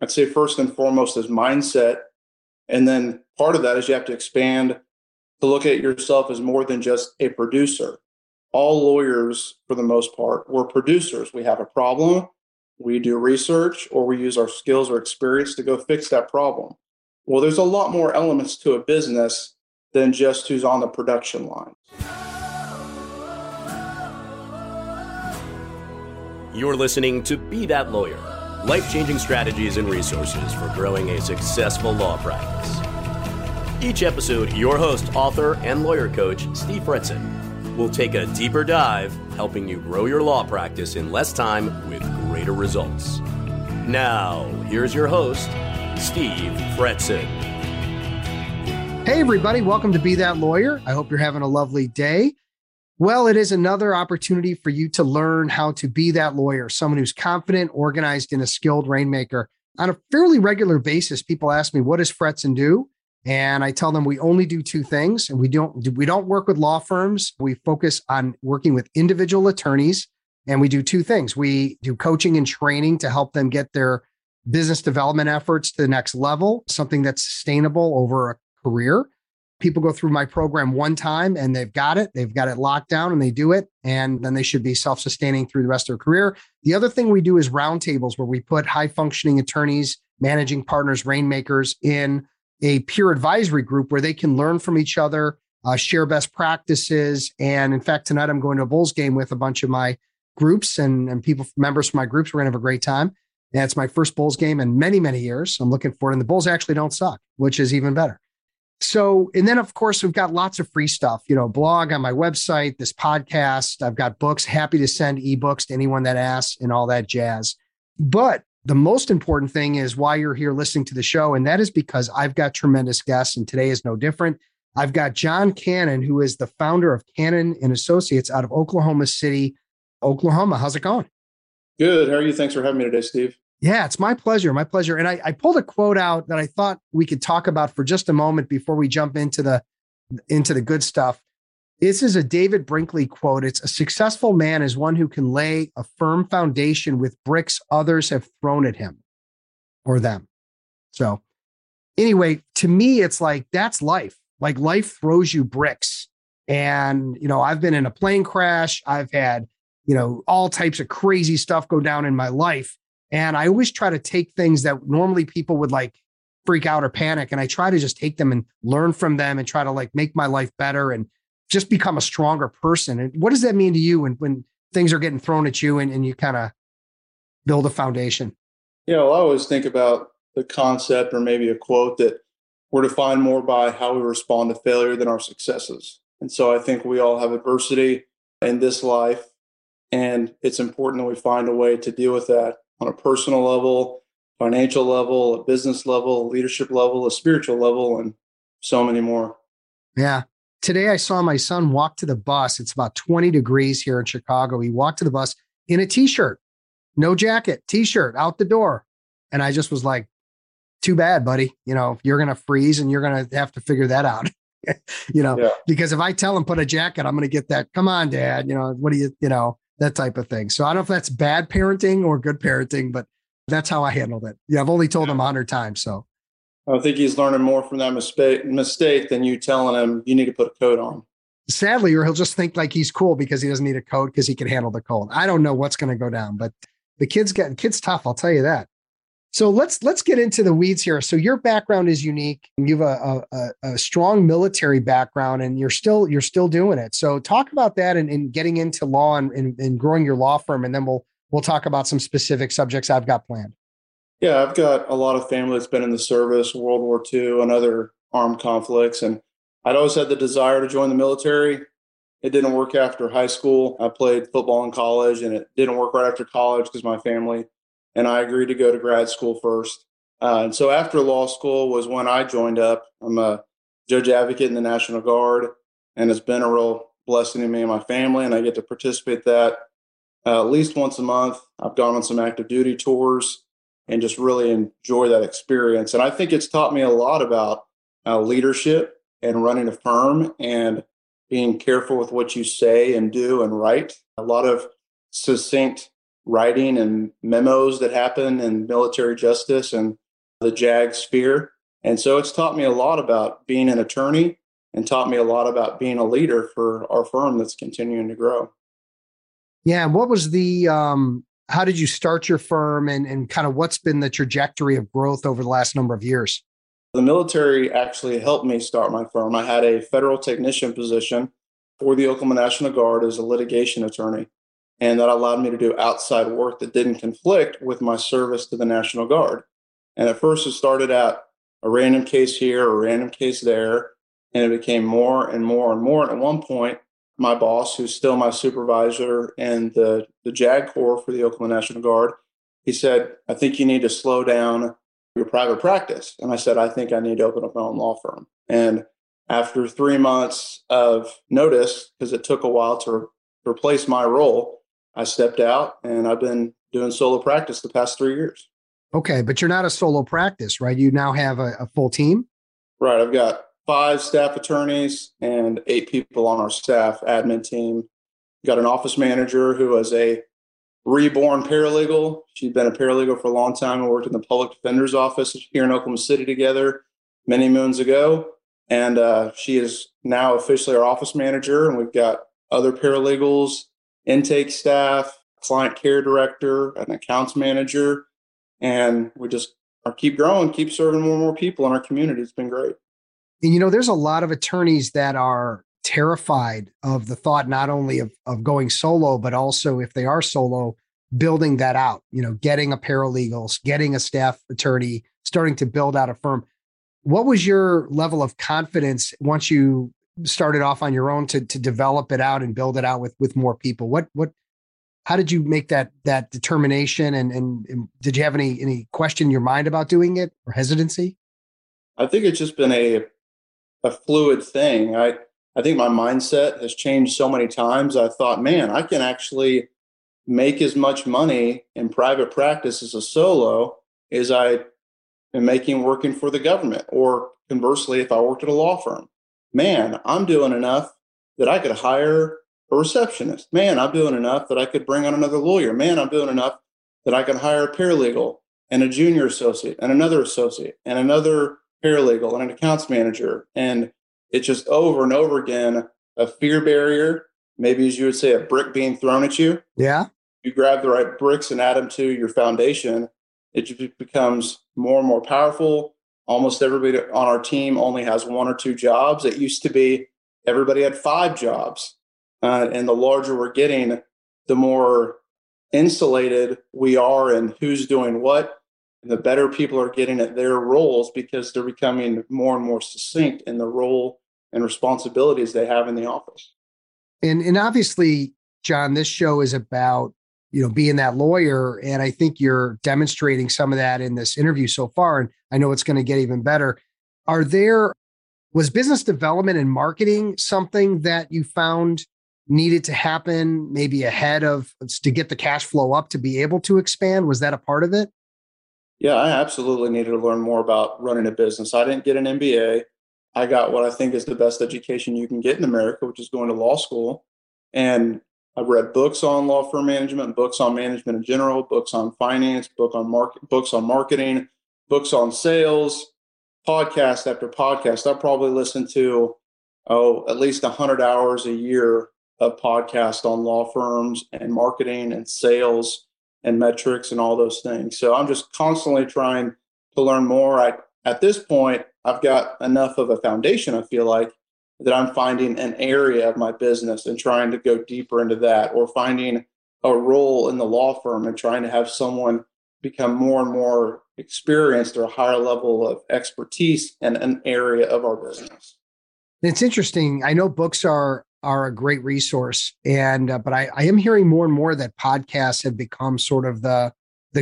I'd say first and foremost is mindset. And then part of that is you have to expand to look at yourself as more than just a producer. All lawyers, for the most part, we're producers. We have a problem, we do research, or we use our skills or experience to go fix that problem. Well, there's a lot more elements to a business than just who's on the production line. You're listening to Be That Lawyer, life-changing strategies and resources for growing a successful law practice. Each episode, your host, author, and lawyer coach, Steve Fretzen, will take a deeper dive, helping you grow your law practice in less time with greater results. Now, here's your host, Steve Fretzen. Hey, everybody. Welcome to Be That Lawyer. I hope you're having a lovely day. Well, it is another opportunity for you to learn how to be that lawyer, someone who's confident, organized, and a skilled rainmaker. On a fairly regular basis, people ask me, what does Fretzen do? And I tell them we only do two things, and we don't work with law firms. We focus on working with individual attorneys, and we do two things. We do coaching and training to help them get their business development efforts to the next level, something that's sustainable over a career. People go through my program one time and they've got it locked down and they do it, and then they should be self-sustaining through the rest of their career. The other thing we do is roundtables where we put high-functioning attorneys, managing partners, rainmakers in a peer advisory group where they can learn from each other, share best practices. And in fact, tonight I'm going to a Bulls game with a bunch of my groups and people, members from my groups. We're going to have a great time. And it's my first Bulls game in many, many years. I'm looking forward. And the Bulls actually don't suck, which is even better. So, and then of course, we've got lots of free stuff, you know, blog on my website, this podcast, I've got books, happy to send ebooks to anyone that asks and all that jazz. But the most important thing is why you're here listening to the show. And that is because I've got tremendous guests, and today is no different. I've got John Cannon, who is the founder of Cannon & Associates out of Oklahoma City, Oklahoma. How's it going? Good. How are you? Thanks for having me today, Steve. Yeah, it's my pleasure. My pleasure. And I pulled a quote out that I thought we could talk about for just a moment before we jump into the good stuff. This is a David Brinkley quote. It's, a successful man is one who can lay a firm foundation with bricks others have thrown at him or them. So anyway, to me, it's like, that's life. Like, life throws you bricks. And, you know, I've been in a plane crash. I've had, you know, all types of crazy stuff go down in my life. And I always try to take things that normally people would like freak out or panic. And I try to just take them and learn from them and try to like make my life better and just become a stronger person. And what does that mean to you when things are getting thrown at you and you kind of build a foundation? Yeah, well, I always think about the concept, or maybe a quote, that we're defined more by how we respond to failure than our successes. And so I think we all have adversity in this life, and it's important that we find a way to deal with that on a personal level, financial level, a business level, a leadership level, a spiritual level, and so many more. Yeah. Today, I saw my son walk to the bus. It's about 20 degrees here in Chicago. He walked to the bus in a T-shirt, no jacket, T-shirt, out the door. And I just was like, too bad, buddy. You know, you're going to freeze and you're going to have to figure that out, you know, yeah. Because if I tell him put a jacket, I'm going to get that. Come on, Dad. You know, what do you, you know, that type of thing. So I don't know if that's bad parenting or good parenting, but that's how I handled it. Yeah. I've only told him 100 times. So I think he's learning more from that mistake than you telling him you need to put a coat on. Sadly, or he'll just think like he's cool because he doesn't need a coat because he can handle the cold. I don't know what's going to go down, but the kid's tough. I'll tell you that. So let's get into the weeds here. So your background is unique. You have a strong military background, and you're still doing it. So talk about that and getting into law and growing your law firm, and then we'll talk about some specific subjects I've got planned. Yeah, I've got a lot of family that's been in the service, World War II and other armed conflicts, and I'd always had the desire to join the military. It didn't work after high school. I played football in college, and it didn't work right after college because my family. And I agreed to go to grad school first. And so after law school was when I joined up. I'm a judge advocate in the National Guard, and it's been a real blessing to me and my family. And I get to participate that at least once a month. I've gone on some active duty tours and just really enjoy that experience. And I think it's taught me a lot about leadership and running a firm and being careful with what you say and do and write. A lot of succinct writing and memos that happen in military justice and the JAG sphere. And so it's taught me a lot about being an attorney and taught me a lot about being a leader for our firm that's continuing to grow. Yeah. What was the, how did you start your firm and kind of what's been the trajectory of growth over the last number of years? The military actually helped me start my firm. I had a federal technician position for the Oklahoma National Guard as a litigation attorney. And that allowed me to do outside work that didn't conflict with my service to the National Guard. And at first it started out a random case here, a random case there, and it became more and more and more. And at one point, my boss, who's still my supervisor and the JAG Corps for the Oklahoma National Guard, he said, I think you need to slow down your private practice. And I said, I think I need to open up my own law firm. And after 3 months of notice, because it took a while to replace my role, I stepped out and I've been doing solo practice the past 3 years. Okay, but you're not a solo practice, right? You now have a full team? Right. I've got 5 staff attorneys and 8 people on our staff admin team. Got an office manager who is a reborn paralegal. She's been a paralegal for a long time and worked in the public defender's office here in Oklahoma City together many moons ago. And she is now officially our office manager. And we've got other paralegals, intake staff, client care director, an accounts manager. And we just keep growing, keep serving more and more people in our community. It's been great. And, you know, there's a lot of attorneys that are terrified of the thought, not only of going solo, but also if they are solo, building that out, you know, getting a paralegal, getting a staff attorney, starting to build out a firm. What was your level of confidence once you started off on your own to develop it out and build it out with more people? How did you make that determination? And did you have any question in your mind about doing it or hesitancy? I think it's just been a fluid thing. I think my mindset has changed so many times. I thought, man, I can actually make as much money in private practice as a solo as I am making working for the government. Or conversely, if I worked at a law firm, man, I'm doing enough that I could hire a receptionist. Man, I'm doing enough that I could bring on another lawyer. Man, I'm doing enough that I can hire a paralegal and a junior associate and another paralegal and an accounts manager. And it's just over and over again, a fear barrier, maybe as you would say, a brick being thrown at you. Yeah. You grab the right bricks and add them to your foundation. It just becomes more and more powerful. Almost everybody on our team only has 1 or 2 jobs. It used to be everybody had 5 jobs. And the larger we're getting, the more insulated we are in who's doing what, and the better people are getting at their roles because they're becoming more and more succinct in the role and responsibilities they have in the office. And obviously, John, this show is about, you know, being that lawyer. And I think you're demonstrating some of that in this interview so far. And I know it's going to get even better. Was business development and marketing something that you found needed to happen maybe ahead of to get the cash flow up to be able to expand? Was that a part of it? Yeah, I absolutely needed to learn more about running a business. I didn't get an MBA. I got what I think is the best education you can get in America, which is going to law school. And I've read books on law firm management, books on management in general, books on finance, books on marketing, books on sales, podcast after podcast. I probably listened to, at least 100 hours a year of podcasts on law firms and marketing and sales and metrics and all those things. So I'm just constantly trying to learn more. At this point, I've got enough of a foundation, I feel like, that I'm finding an area of my business and trying to go deeper into that, or finding a role in the law firm and trying to have someone become more and more experienced or a higher level of expertise in an area of our business. It's interesting. I know books are a great resource. And, but I am hearing more and more that podcasts have become sort of the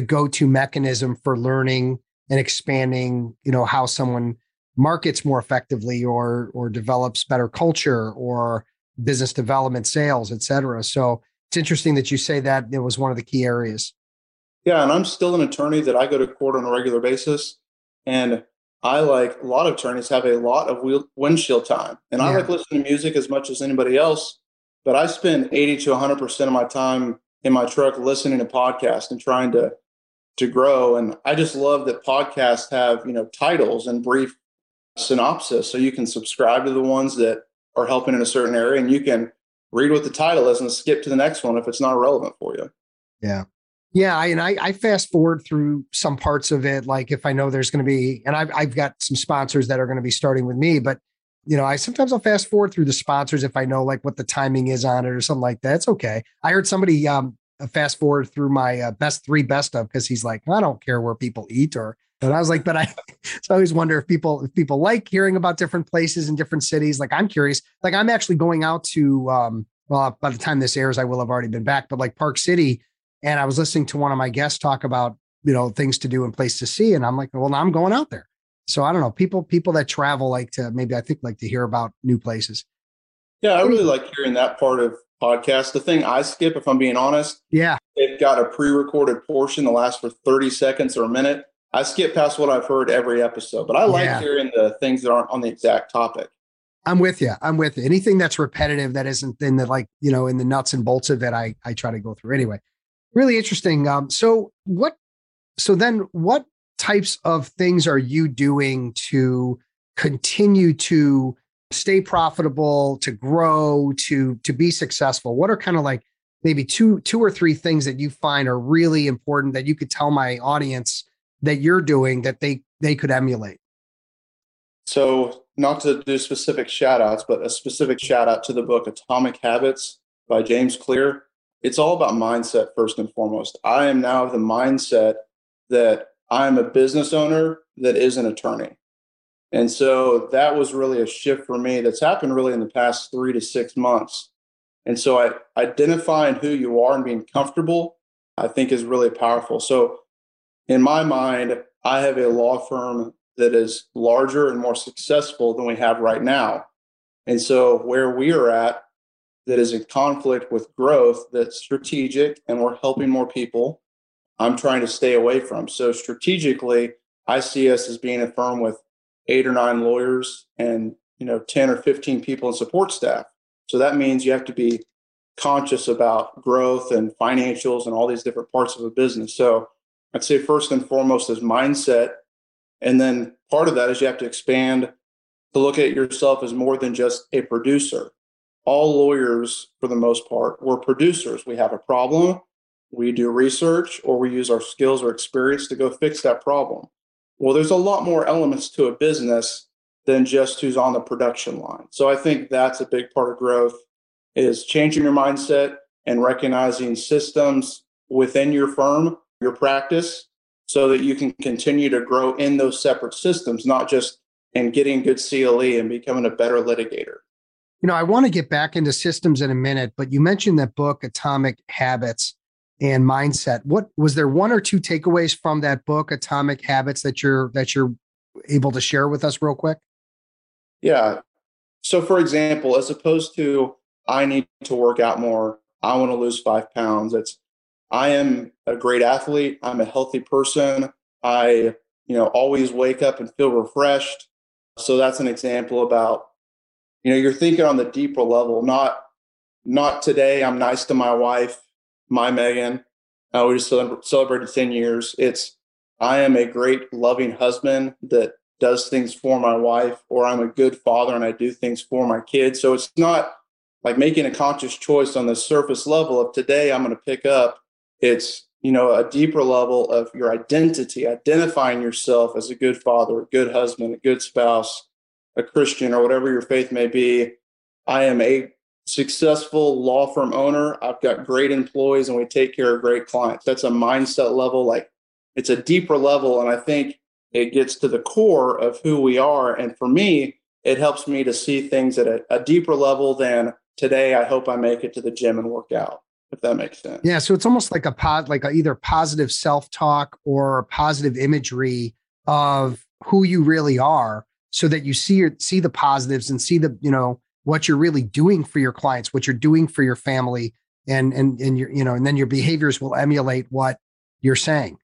go-to mechanism for learning and expanding, you know, how someone markets more effectively or develops better culture or business development, sales, et cetera. So it's interesting that you say that it was one of the key areas. Yeah. And I'm still an attorney that I go to court on a regular basis. And I, like a lot of attorneys, have a lot of windshield time. And I like listening to music as much as anybody else, but I spend 80 to 100% of my time in my truck listening to podcasts and trying to grow. And I just love that podcasts have, you know, titles and brief synopsis. So you can subscribe to the ones that are helping in a certain area, and you can read what the title is and skip to the next one if it's not relevant for you. Yeah. Yeah. And I fast forward through some parts of it. Like if I know there's going to be, and I've got some sponsors that are going to be starting with me, but you know, I'll fast forward through the sponsors if I know like what the timing is on it or something like that. It's okay. I heard somebody fast forward through my best of, because he's like, I don't care where people eat or, and I was like, but I always wonder if people like hearing about different places and different cities. Like I'm curious, like I'm actually going out to, well, by the time this airs, I will have already been back, but like Park City. And I was listening to one of my guests talk about, you know, things to do and place to see. And I'm like, well, now I'm going out there. So I don't know, people that travel like to maybe I think like to hear about new places. Yeah, I really like hearing that part of podcasts. The thing I skip, if I'm being honest, yeah, they've got a pre-recorded portion that lasts for 30 seconds or a minute. I skip past what I've heard every episode, but I like hearing the things that aren't on the exact topic. I'm with you. Anything that's repetitive that isn't in the like, you know, in the nuts and bolts of it, I try to go through anyway. Really interesting. So then what types of things are you doing to continue to stay profitable, to grow, to be successful? What are kind of like maybe two or three things that you find are really important that you could tell my audience that you're doing that they could emulate? So not to do specific shout outs, but a specific shout out to the book, Atomic Habits by James Clear. It's all about mindset first and foremost. I am now of the mindset that I'm a business owner that is an attorney. And so that was really a shift for me that's happened really in the past 3 to 6 months. And so identifying who you are and being comfortable, I think is really powerful. So in my mind, I have a law firm that is larger and more successful than we have right now. And so where we are at, that is in conflict with growth, that's strategic and we're helping more people, I'm trying to stay away from. So strategically, I see us as being a firm with 8 or 9 lawyers and, you know, 10 or 15 people in support staff. So that means you have to be conscious about growth and financials and all these different parts of a business. So I'd say first and foremost is mindset. And then part of that is you have to expand to look at yourself as more than just a producer. All lawyers, for the most part, we're producers. We have a problem. We do research or we use our skills or experience to go fix that problem. Well, there's a lot more elements to a business than just who's on the production line. So I think that's a big part of growth is changing your mindset and recognizing systems within your firm, your practice, so that you can continue to grow in those separate systems, not just in getting good CLE and becoming a better litigator. You know, I want to get back into systems in a minute, but you mentioned that book, Atomic Habits and Mindset. What was there one or two takeaways from that book, Atomic Habits, that you're able to share with us real quick? Yeah. So for example, as opposed to I need to work out more, I want to lose 5 pounds. I am a great athlete. I'm a healthy person. I, you know, always wake up and feel refreshed. So that's an example about, you know, you're thinking on the deeper level, not today. I'm nice to my wife, my Megan. We just celebrated 10 years. I am a great loving husband that does things for my wife, or I'm a good father and I do things for my kids. So it's not like making a conscious choice on the surface level of today, I'm going to pick up. It's, you know, a deeper level of your identity, identifying yourself as a good father, a good husband, a good spouse, a Christian, or whatever your faith may be. I am a successful law firm owner. I've got great employees and we take care of great clients. That's a mindset level. Like it's a deeper level. And I think it gets to the core of who we are. And for me, it helps me to see things at a deeper level than today. I hope I make it to the gym and work out, if that makes sense. Yeah. So it's almost like either positive self-talk or positive imagery of who you really are, so that you see the positives and see the, you know, what you're really doing for your clients, what you're doing for your family, and your, you know, and then your behaviors will emulate what you're saying.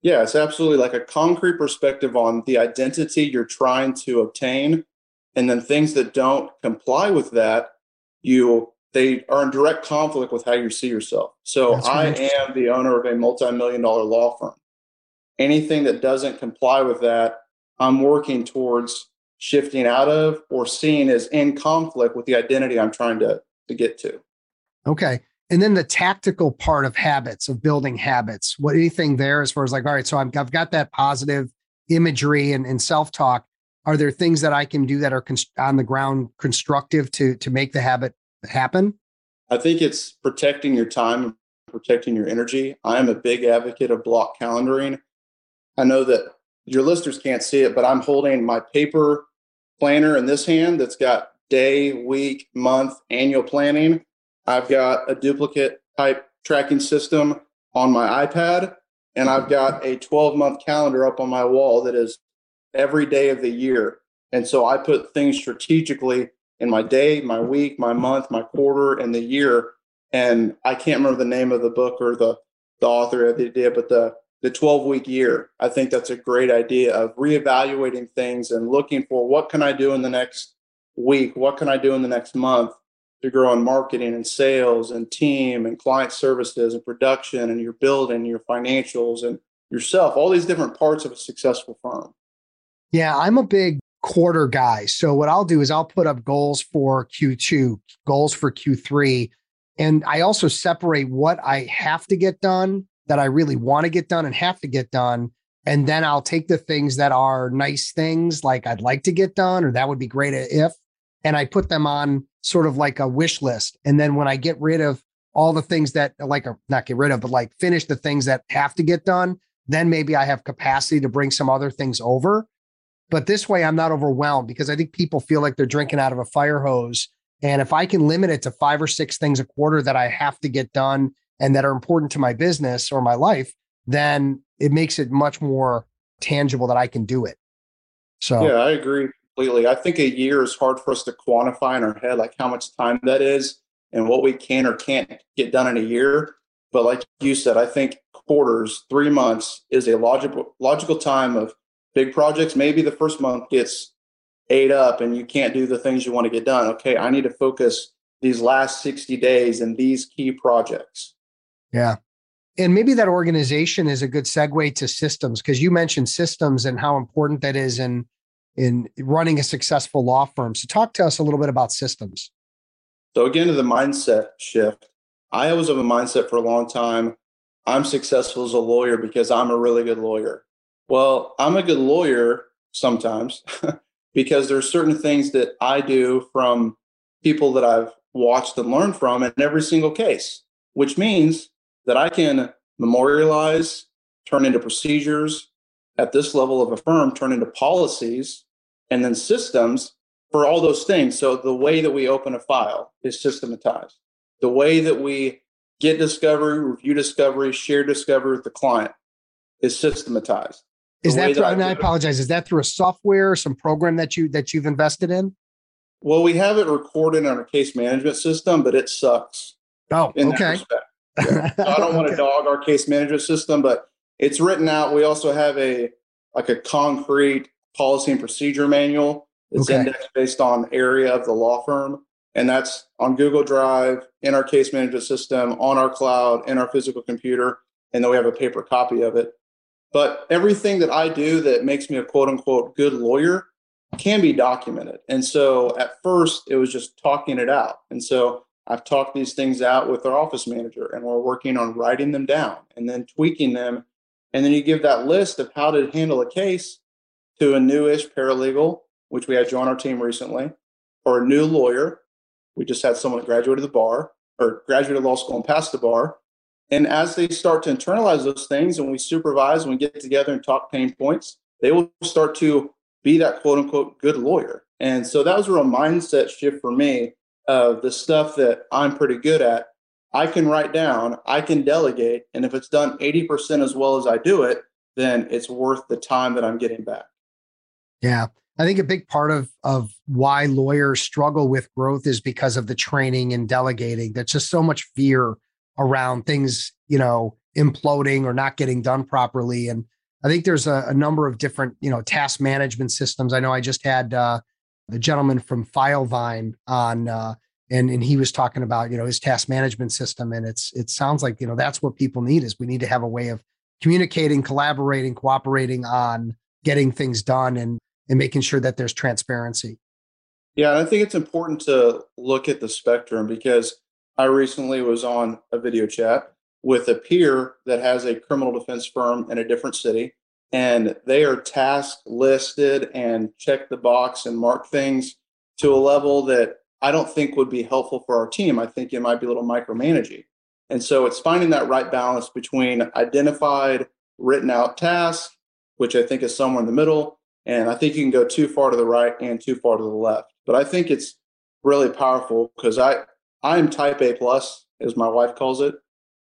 Yeah, it's absolutely like a concrete perspective on the identity you're trying to obtain. And then things that don't comply with that, you they are in direct conflict with how you see yourself. So I am the owner of a multi-million-dollar law firm. Anything that doesn't comply with that, I'm working towards shifting out of or seeing as in conflict with the identity I'm trying to get to. Okay. And then the tactical part of habits, of building habits, what anything there as far as like, all right, so I've got that positive imagery and self-talk. Are there things that I can do that are on the ground constructive to make the habit happen? I think it's protecting your time, protecting your energy. I am a big advocate of block calendaring. I know that your listeners can't see it, but I'm holding my paper planner in this hand that's got day, week, month, annual planning. I've got a duplicate type tracking system on my iPad, and I've got a 12-month calendar up on my wall that is every day of the year. And so I put things strategically in my day, my week, my month, my quarter, and the year. And I can't remember the name of the book or the author of the idea, but the 12-week year. I think that's a great idea of reevaluating things and looking for what can I do in the next week? What can I do in the next month to grow in marketing and sales and team and client services and production and your building, your financials and yourself, all these different parts of a successful firm. Yeah, I'm a big quarter guy. So what I'll do is I'll put up goals for Q2, goals for Q3. And I also separate what I have to get done, that I really want to get done and have to get done. And then I'll take the things that are nice things, like I'd like to get done, or that would be great if, and I put them on sort of like a wish list. And then when I get rid of all the things that like, or not get rid of, but like finish the things that have to get done, then maybe I have capacity to bring some other things over. But this way I'm not overwhelmed, because I think people feel like they're drinking out of a fire hose. And if I can limit it to 5 or 6 things a quarter that I have to get done and that are important to my business or my life, then it makes it much more tangible that I can do it. So yeah, I agree completely. I think a year is hard for us to quantify in our head, like how much time that is and what we can or can't get done in a year. But like you said, I think quarters, 3 months is a logical time of big projects. Maybe the first month gets ate up and you can't do the things you want to get done. Okay, I need to focus these last 60 days and these key projects. Yeah. And maybe that organization is a good segue to systems, because you mentioned systems and how important that is in running a successful law firm. So talk to us a little bit about systems. So again, to the mindset shift, I was of a mindset for a long time. I'm successful as a lawyer because I'm a really good lawyer. Well, I'm a good lawyer sometimes because there are certain things that I do from people that I've watched and learned from in every single case, which means that I can memorialize, turn into procedures at this level of a firm, turn into policies and then systems for all those things. So the way that we open a file is systematized. The way that we get discovery, review discovery, share discovery with the client is systematized. Is that through, and I apologize, is that through a software or some program that you've invested in? Well, we have it recorded in our case management system, but it sucks. Oh, okay. Yeah. So I don't want to dog our case management system, but it's written out. We also have a concrete policy and procedure manual. It's indexed based on area of the law firm. And that's on Google Drive, in our case management system, on our cloud, in our physical computer. And then we have a paper copy of it. But everything that I do that makes me a quote unquote good lawyer can be documented. And so at first it was just talking it out. And so I've talked these things out with our office manager and we're working on writing them down and then tweaking them. And then you give that list of how to handle a case to a newish paralegal, which we had join our team recently, or a new lawyer. We just had someone that graduated the bar or graduated law school and passed the bar. And as they start to internalize those things and we supervise and we get together and talk pain points, they will start to be that quote unquote good lawyer. And so that was a real mindset shift for me of the stuff that I'm pretty good at. I can write down, I can delegate. And if it's done 80% as well as I do it, then it's worth the time that I'm getting back. Yeah. I think a big part of why lawyers struggle with growth is because of the training and delegating. That's just so much fear around things, you know, imploding or not getting done properly. And I think there's a number of different, you know, task management systems. I know I just had the gentleman from Filevine on, And he was talking about, you know, his task management system. And it sounds like, you know, that's what people need is we need to have a way of communicating, collaborating, cooperating on getting things done and making sure that there's transparency. Yeah, I think it's important to look at the spectrum because I recently was on a video chat with a peer that has a criminal defense firm in a different city, and they are task listed and check the box and mark things to a level that I don't think would be helpful for our team. I think it might be a little micromanaging. And so it's finding that right balance between identified, written out tasks, which I think is somewhere in the middle. And I think you can go too far to the right and too far to the left. But I think it's really powerful because I'm type A plus, as my wife calls it.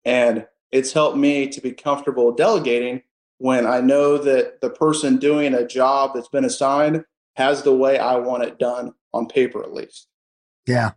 And it's helped me to be comfortable delegating when I know that the person doing a job that's been assigned has the way I want it done on paper, at least. Yeah.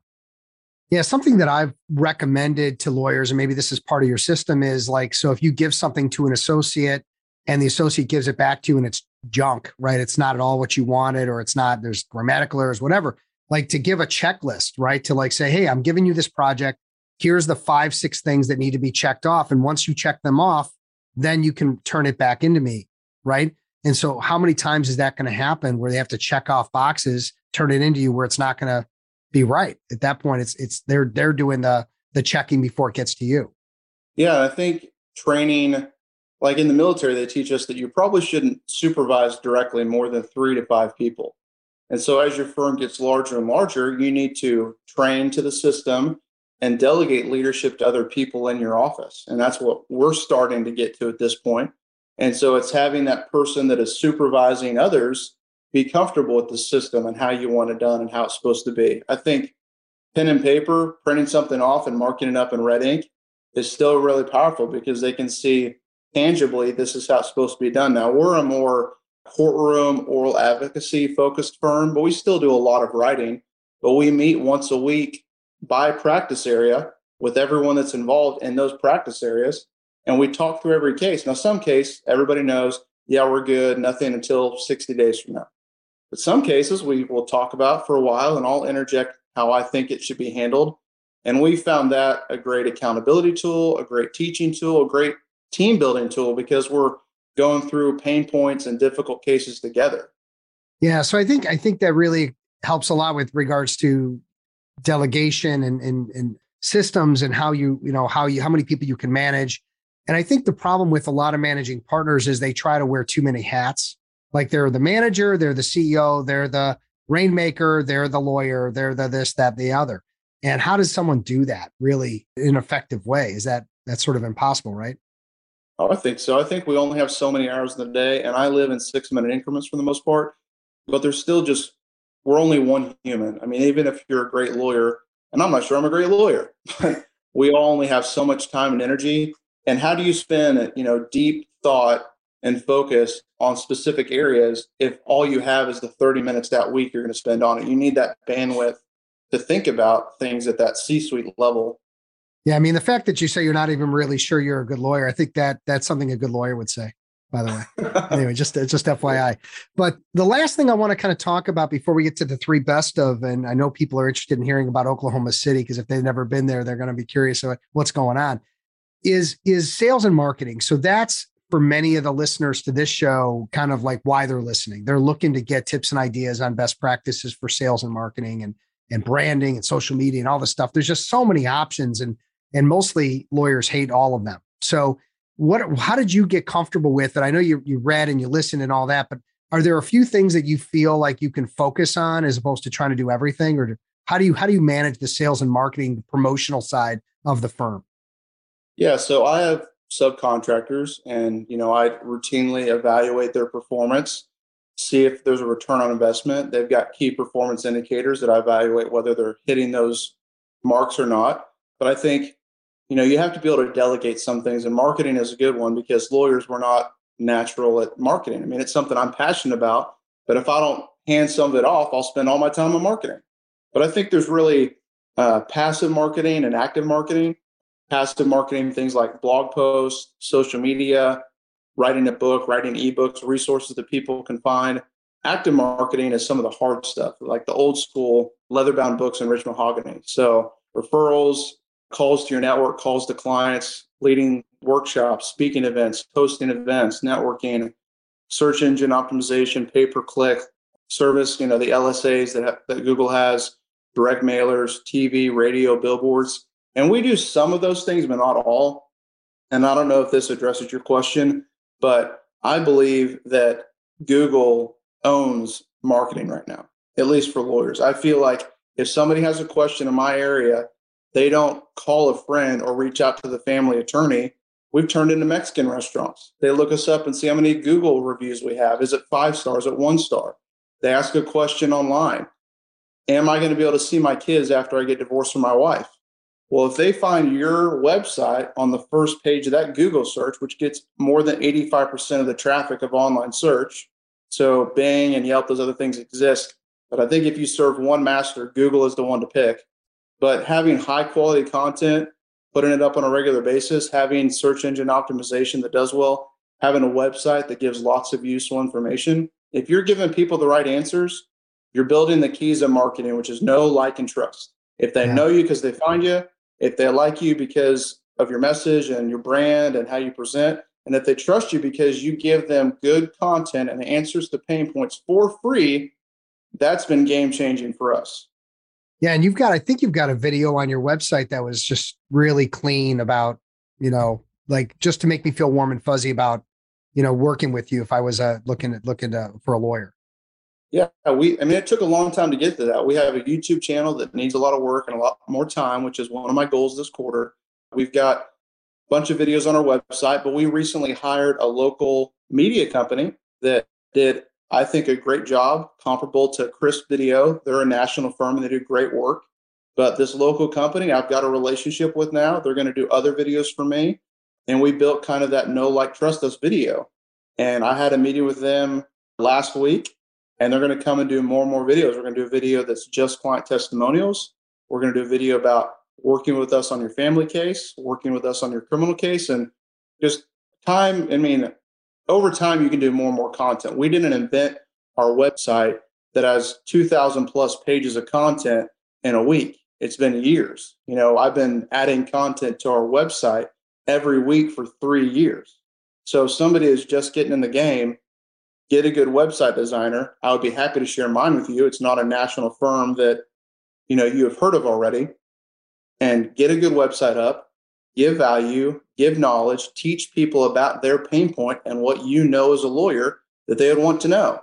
Yeah. Something that I've recommended to lawyers, and maybe this is part of your system, is like, so if you give something to an associate and the associate gives it back to you and it's junk, right? It's not at all what you wanted, or it's not, there's grammatical errors, whatever, like to give a checklist, right? To like say, hey, I'm giving you this project. Here's the 5-6 things that need to be checked off. And once you check them off, then you can turn it back into me, right? And so how many times is that going to happen where they have to check off boxes, turn it into you where it's not going to be right? At that point, it's they're doing the checking before it gets to you. Yeah, I think training, like in the military, they teach us that you probably shouldn't supervise directly more than 3 to 5 people. And so as your firm gets larger and larger, you need to train to the system and delegate leadership to other people in your office. And that's what we're starting to get to at this point. And so it's having that person that is supervising others be comfortable with the system and how you want it done and how it's supposed to be. I think pen and paper, printing something off and marking it up in red ink is still really powerful because they can see tangibly, this is how it's supposed to be done. Now, we're a more courtroom, oral advocacy focused firm, but we still do a lot of writing. But we meet once a week by practice area with everyone that's involved in those practice areas. And we talk through every case. Now, some case, everybody knows, yeah, we're good, nothing until 60 days from now. But some cases we will talk about for a while and I'll interject how I think it should be handled. And we found that a great accountability tool, a great teaching tool, a great team building tool because we're going through pain points and difficult cases together. Yeah. So I think that really helps a lot with regards to delegation and systems and how how many people you can manage. And I think the problem with a lot of managing partners is they try to wear too many hats. Like they're the manager, they're the CEO, they're the rainmaker, they're the lawyer, they're the this, that, the other. And how does someone do that really in an effective way? Is that's sort of impossible, right? Oh, I think so. I think we only have so many hours in the day, and I live in 6-minute increments for the most part, but there's still just, we're only one human. I mean, even if you're a great lawyer, and I'm not sure I'm a great lawyer, but we all only have so much time and energy. And how do you spend, deep thought and focus on specific areas if all you have is the 30 minutes that week you're going to spend on it? You need that bandwidth to think about things at that C-suite level. Yeah. I mean, the fact that you say you're not even really sure you're a good lawyer, I think that's something a good lawyer would say, by the way. Anyway, just FYI. But the last thing I want to kind of talk about before we get to the 3 best of, and I know people are interested in hearing about Oklahoma City, because if they've never been there, they're going to be curious about what's going on, is sales and marketing. So that's, for many of the listeners to this show, kind of like why they're listening. They're looking to get tips and ideas on best practices for sales and marketing and branding and social media and all this stuff. There's just so many options and mostly lawyers hate all of them. So how did you get comfortable with it? I know you read and you listened and all that, but are there a few things that you feel like you can focus on as opposed to trying to do everything? Or how do you manage the sales and marketing promotional side of the firm? Yeah, so I have subcontractors and, I routinely evaluate their performance, see if there's a return on investment. They've got key performance indicators that I evaluate whether they're hitting those marks or not. But I think, you have to be able to delegate some things, and marketing is a good one because lawyers were not natural at marketing. I mean, it's something I'm passionate about, but if I don't hand some of it off, I'll spend all my time on marketing. But I think there's really passive marketing and active marketing. Passive marketing, things like blog posts, social media, writing a book, writing ebooks, resources that people can find. active marketing is some of the hard stuff, like the old school leather-bound books and rich mahogany. So referrals, calls to your network, calls to clients, leading workshops, speaking events, hosting events, networking, search engine optimization, pay-per-click, service, the LSAs that Google has, direct mailers, TV, radio, billboards. And we do some of those things, but not all. And I don't know if this addresses your question, but I believe that Google owns marketing right now, at least for lawyers. I feel like if somebody has a question in my area, they don't call a friend or reach out to the family attorney. We've turned into Mexican restaurants. They look us up and see how many Google reviews we have. Is it 5 stars? Is it 1 star? They ask a question online. Am I going to be able to see my kids after I get divorced from my wife? Well, if they find your website on the first page of that Google search, which gets more than 85% of the traffic of online search, so Bing and Yelp, those other things exist. But I think if you serve one master, Google is the one to pick. But having high quality content, putting it up on a regular basis, having search engine optimization that does well, having a website that gives lots of useful information. If you're giving people the right answers, you're building the keys of marketing, which is know, like, and trust. If they know you because they find you, if they like you because of your message and your brand and how you present, and if they trust you because you give them good content and answers to pain points for free, that's been game changing for us. Yeah. And I think you've got a video on your website that was just really clean about, just to make me feel warm and fuzzy about, working with you if I was looking for a lawyer. Yeah. It took a long time to get to that. We have a YouTube channel that needs a lot of work and a lot more time, which is one of my goals this quarter. We've got a bunch of videos on our website, but we recently hired a local media company that did, I think, a great job, comparable to Crisp Video. They're a national firm and they do great work. But this local company I've got a relationship with now. They're going to do other videos for me. And we built kind of that know, like, trust us video. And I had a meeting with them last week, and they're going to come and do more and more videos. We're going to do a video that's just client testimonials. We're going to do a video about working with us on your family case, working with us on your criminal case, and just time. Over time, you can do more and more content. We didn't invent our website that has 2,000 plus pages of content in a week. It's been years. I've been adding content to our website every week for 3 years. So if somebody is just getting in the game, get a good website designer. I would be happy to share mine with you. It's not a national firm that you have heard of already. And get a good website up, give value, give knowledge, teach people about their pain point and what as a lawyer that they would want to know.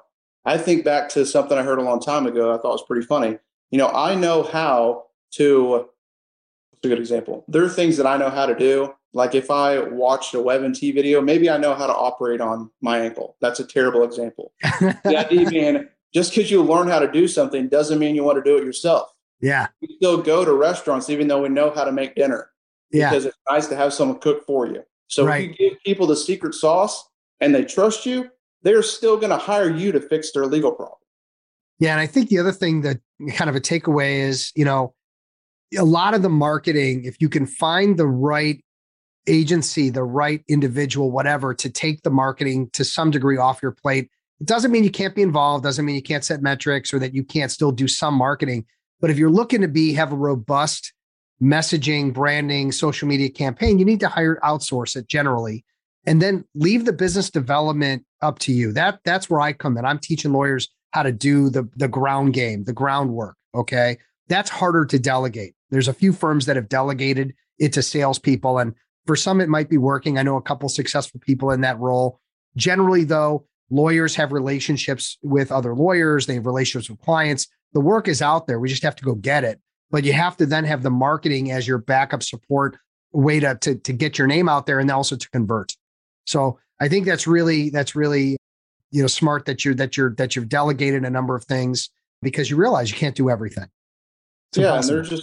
I think back to something I heard a long time ago. I thought was pretty funny. I know how to, that's a good example. There are things that I know how to do. Like if I watched a WebMT video, maybe I know how to operate on my ankle. That's a terrible example. The idea being, just because you learn how to do something doesn't mean you want to do it yourself. Yeah. We still go to restaurants, even though we know how to make dinner. Yeah. Because it's nice to have someone cook for you. So if you give people the secret sauce and they trust you, they're still going to hire you to fix their legal problem. Yeah. And I think the other thing that kind of a takeaway is, a lot of the marketing, if you can find the right agency, the right individual, whatever, to take the marketing to some degree off your plate. It doesn't mean you can't be involved, doesn't mean you can't set metrics or that you can't still do some marketing. But if you're looking to have a robust messaging, branding, social media campaign, you need to outsource it generally, and then leave the business development up to you. That's where I come in. I'm teaching lawyers how to do the ground game, the groundwork. Okay. That's harder to delegate. There's a few firms that have delegated it to salespeople, and for some, it might be working. I know a couple successful people in that role. Generally, though, lawyers have relationships with other lawyers. They have relationships with clients. The work is out there. We just have to go get it. But you have to then have the marketing as your backup support way to get your name out there and also to convert. So I think that's really smart that you've delegated a number of things because you realize you can't do everything. It's impossible. And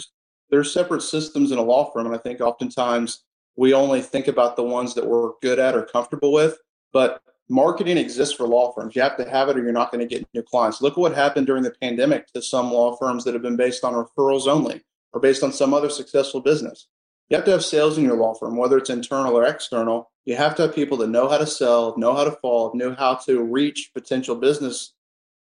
they're separate systems in a law firm, and I think oftentimes we only think about the ones that we're good at or comfortable with, but marketing exists for law firms. You have to have it or you're not going to get new clients. Look what happened during the pandemic to some law firms that have been based on referrals only or based on some other successful business. You have to have sales in your law firm, whether it's internal or external. You have to have people that know how to sell, know how to follow, know how to reach potential business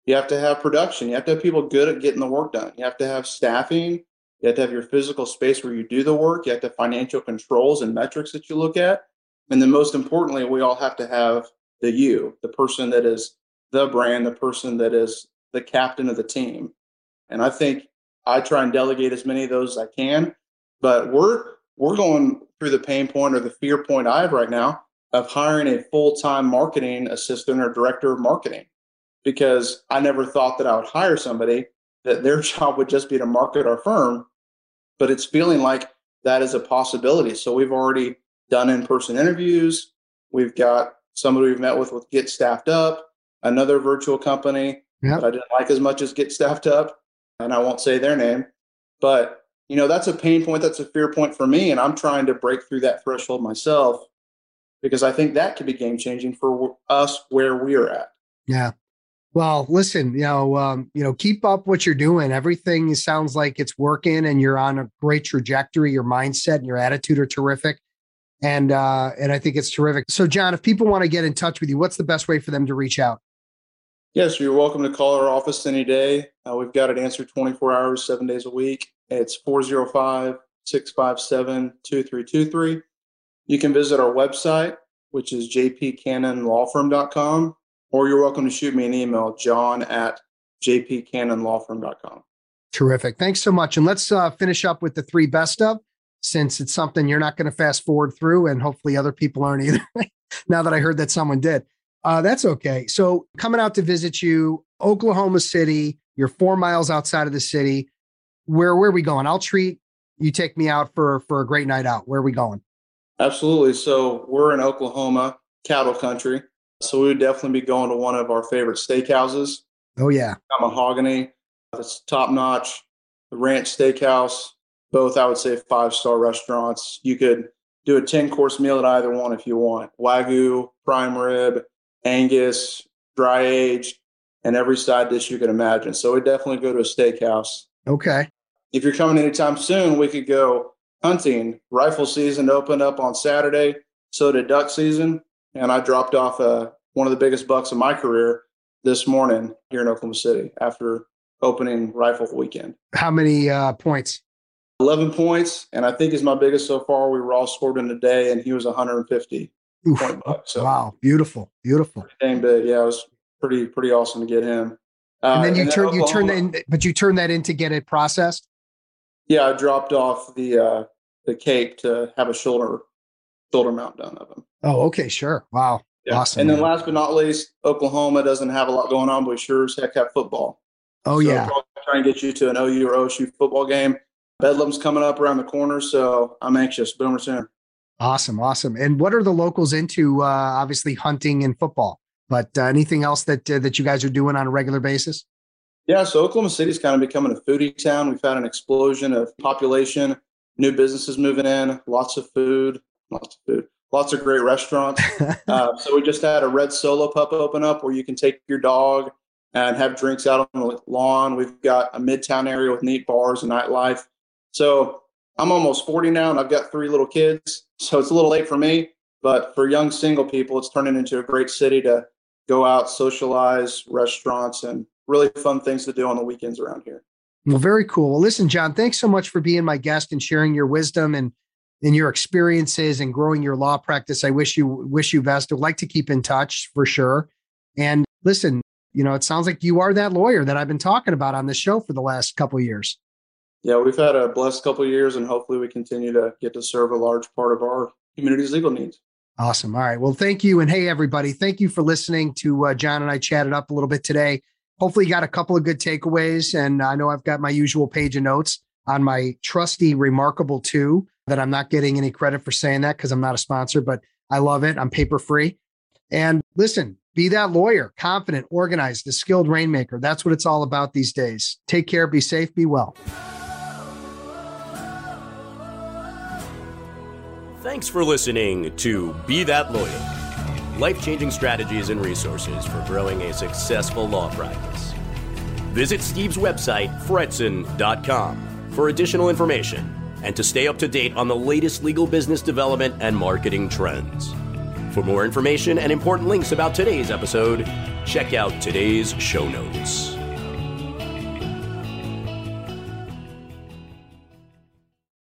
You have to have production. You have to have people good at getting the work done. You have to have staffing. You have to have your physical space where you do the work. You have to have financial controls and metrics that you look at. And then most importantly, we all have to have the you, the person that is the brand, the person that is the captain of the team. And I think I try and delegate as many of those as I can. But we're going through the pain point or the fear point I have right now of hiring a full-time marketing assistant or director of marketing, because I never thought that I would hire somebody that their job would just be to market our firm. But it's feeling like that is a possibility. So we've already done in-person interviews. We've got somebody we've met with Get Staffed Up, another virtual company that I didn't like as much as Get Staffed Up, and I won't say their name. But, you know, that's a pain point. That's a fear point for me. And I'm trying to break through that threshold myself, because I think that could be game-changing for us where we are at. Yeah. Well, listen, keep up what you're doing. Everything sounds like it's working and you're on a great trajectory. Your mindset and your attitude are terrific. And I think it's terrific. So, John, if people want to get in touch with you, what's the best way for them to reach out? Yes, you're welcome to call our office any day. We've got it answered 24 hours, 7 days a week. It's 405-657-2323. You can visit our website, which is jpcannonlawfirm.com, or you're welcome to shoot me an email, john@jpcannonlawfirm.com. Terrific. Thanks so much. And let's finish up with the three best of, since it's something you're not going to fast forward through, and hopefully other people aren't either. Now that I heard that someone did. That's okay. So coming out to visit you, Oklahoma City, you're 4 miles outside of the city. Where are we going? I'll treat. You take me out for a great night out. Where are we going? Absolutely. So we're in Oklahoma, cattle country. So we would definitely be going to one of our favorite steakhouses. Oh, yeah. Mahogany. It's top notch. The Ranch Steakhouse. Both, I would say, 5-star restaurants. You could do a 10-course meal at either one if you want. Wagyu, prime rib, Angus, dry aged, and every side dish you can imagine. So we definitely go to a steakhouse. Okay. If you're coming anytime soon, we could go hunting. Rifle season opened up on Saturday. So did duck season. And I dropped off one of the biggest bucks of my career this morning here in Oklahoma City after opening rifle weekend. How many points? 11 points. And I think is my biggest so far. We were all scored in a day, and he was 150 point buck. So wow. Beautiful. Beautiful. Dang big. Yeah. It was pretty awesome to get him. And then you turned that in to get it processed. Yeah, I dropped off the cape to have a shoulder mount done of him. Oh, okay, sure. Wow, yeah. Awesome. And then last but not least, Oklahoma doesn't have a lot going on, but we sure as heck have football. Oh, so yeah. Trying to get you to an OU or OSU football game. Bedlam's coming up around the corner, so I'm anxious. Boomer soon. Awesome. And what are the locals into? Obviously, hunting and football. But anything else that you guys are doing on a regular basis? Yeah, so Oklahoma City's kind of becoming a foodie town. We've had an explosion of population, new businesses moving in, lots of food, lots of great restaurants. So we just had a Red Solo pub open up where you can take your dog and have drinks out on the lawn. We've got a midtown area with neat bars and nightlife. So I'm almost 40 now, and I've got 3 little kids, so it's a little late for me. But for young single people, it's turning into a great city to go out, socialize, restaurants, and really fun things to do on the weekends around here. Well, very cool. Well, listen, John, thanks so much for being my guest and sharing your wisdom and your experiences and growing your law practice. I wish you best. I'd like to keep in touch for sure. And listen, it sounds like you are that lawyer that I've been talking about on this show for the last couple of years. Yeah, we've had a blessed couple of years, and hopefully we continue to get to serve a large part of our community's legal needs. Awesome. All right. Well, thank you. And hey, everybody, thank you for listening to John and I chatted up a little bit today. Hopefully you got a couple of good takeaways. And I know I've got my usual page of notes on my trusty Remarkable Two that I'm not getting any credit for saying that because I'm not a sponsor, but I love it. I'm paper free. And listen, be that lawyer, confident, organized, the skilled rainmaker. That's what it's all about these days. Take care. Be safe. Be well. Thanks for listening to Be That Lawyer, life-changing strategies and resources for growing a successful law practice. Visit Steve's website, Fretzen.com, for additional information and to stay up to date on the latest legal business development and marketing trends. For more information and important links about today's episode, Check out today's show notes.